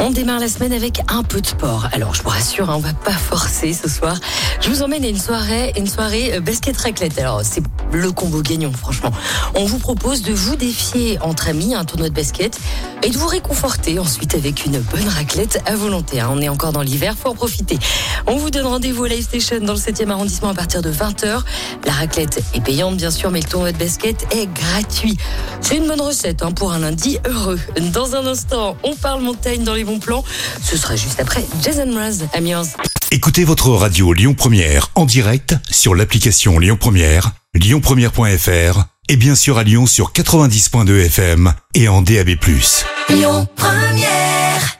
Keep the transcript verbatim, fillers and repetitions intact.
On démarre la semaine avec un peu de sport. Alors, je vous rassure, hein, on va pas forcer ce soir. Je vous emmène à une soirée, une soirée basket raclette. Alors, c'est le combo gagnant, franchement. On vous propose de vous défier entre amis à un tournoi de basket et de vous réconforter ensuite avec une bonne raclette à volonté. On est encore dans l'hiver, faut en profiter. On vous donne rendez-vous au Live Station dans le septième arrondissement à partir de vingt heures. La raclette est payante, bien sûr, mais le tournoi de basket est gratuit. C'est une bonne recette hein, pour un lundi heureux. Dans un instant, on parle montagne dans les bons plans. Ce sera juste après Jason Mraz à Amiens. Écoutez votre radio Lyon Première en direct sur l'application Lyon Première, lyon première point f r et bien sûr à Lyon sur quatre-vingt-dix virgule deux F M et en D A B plus. Lyon Première.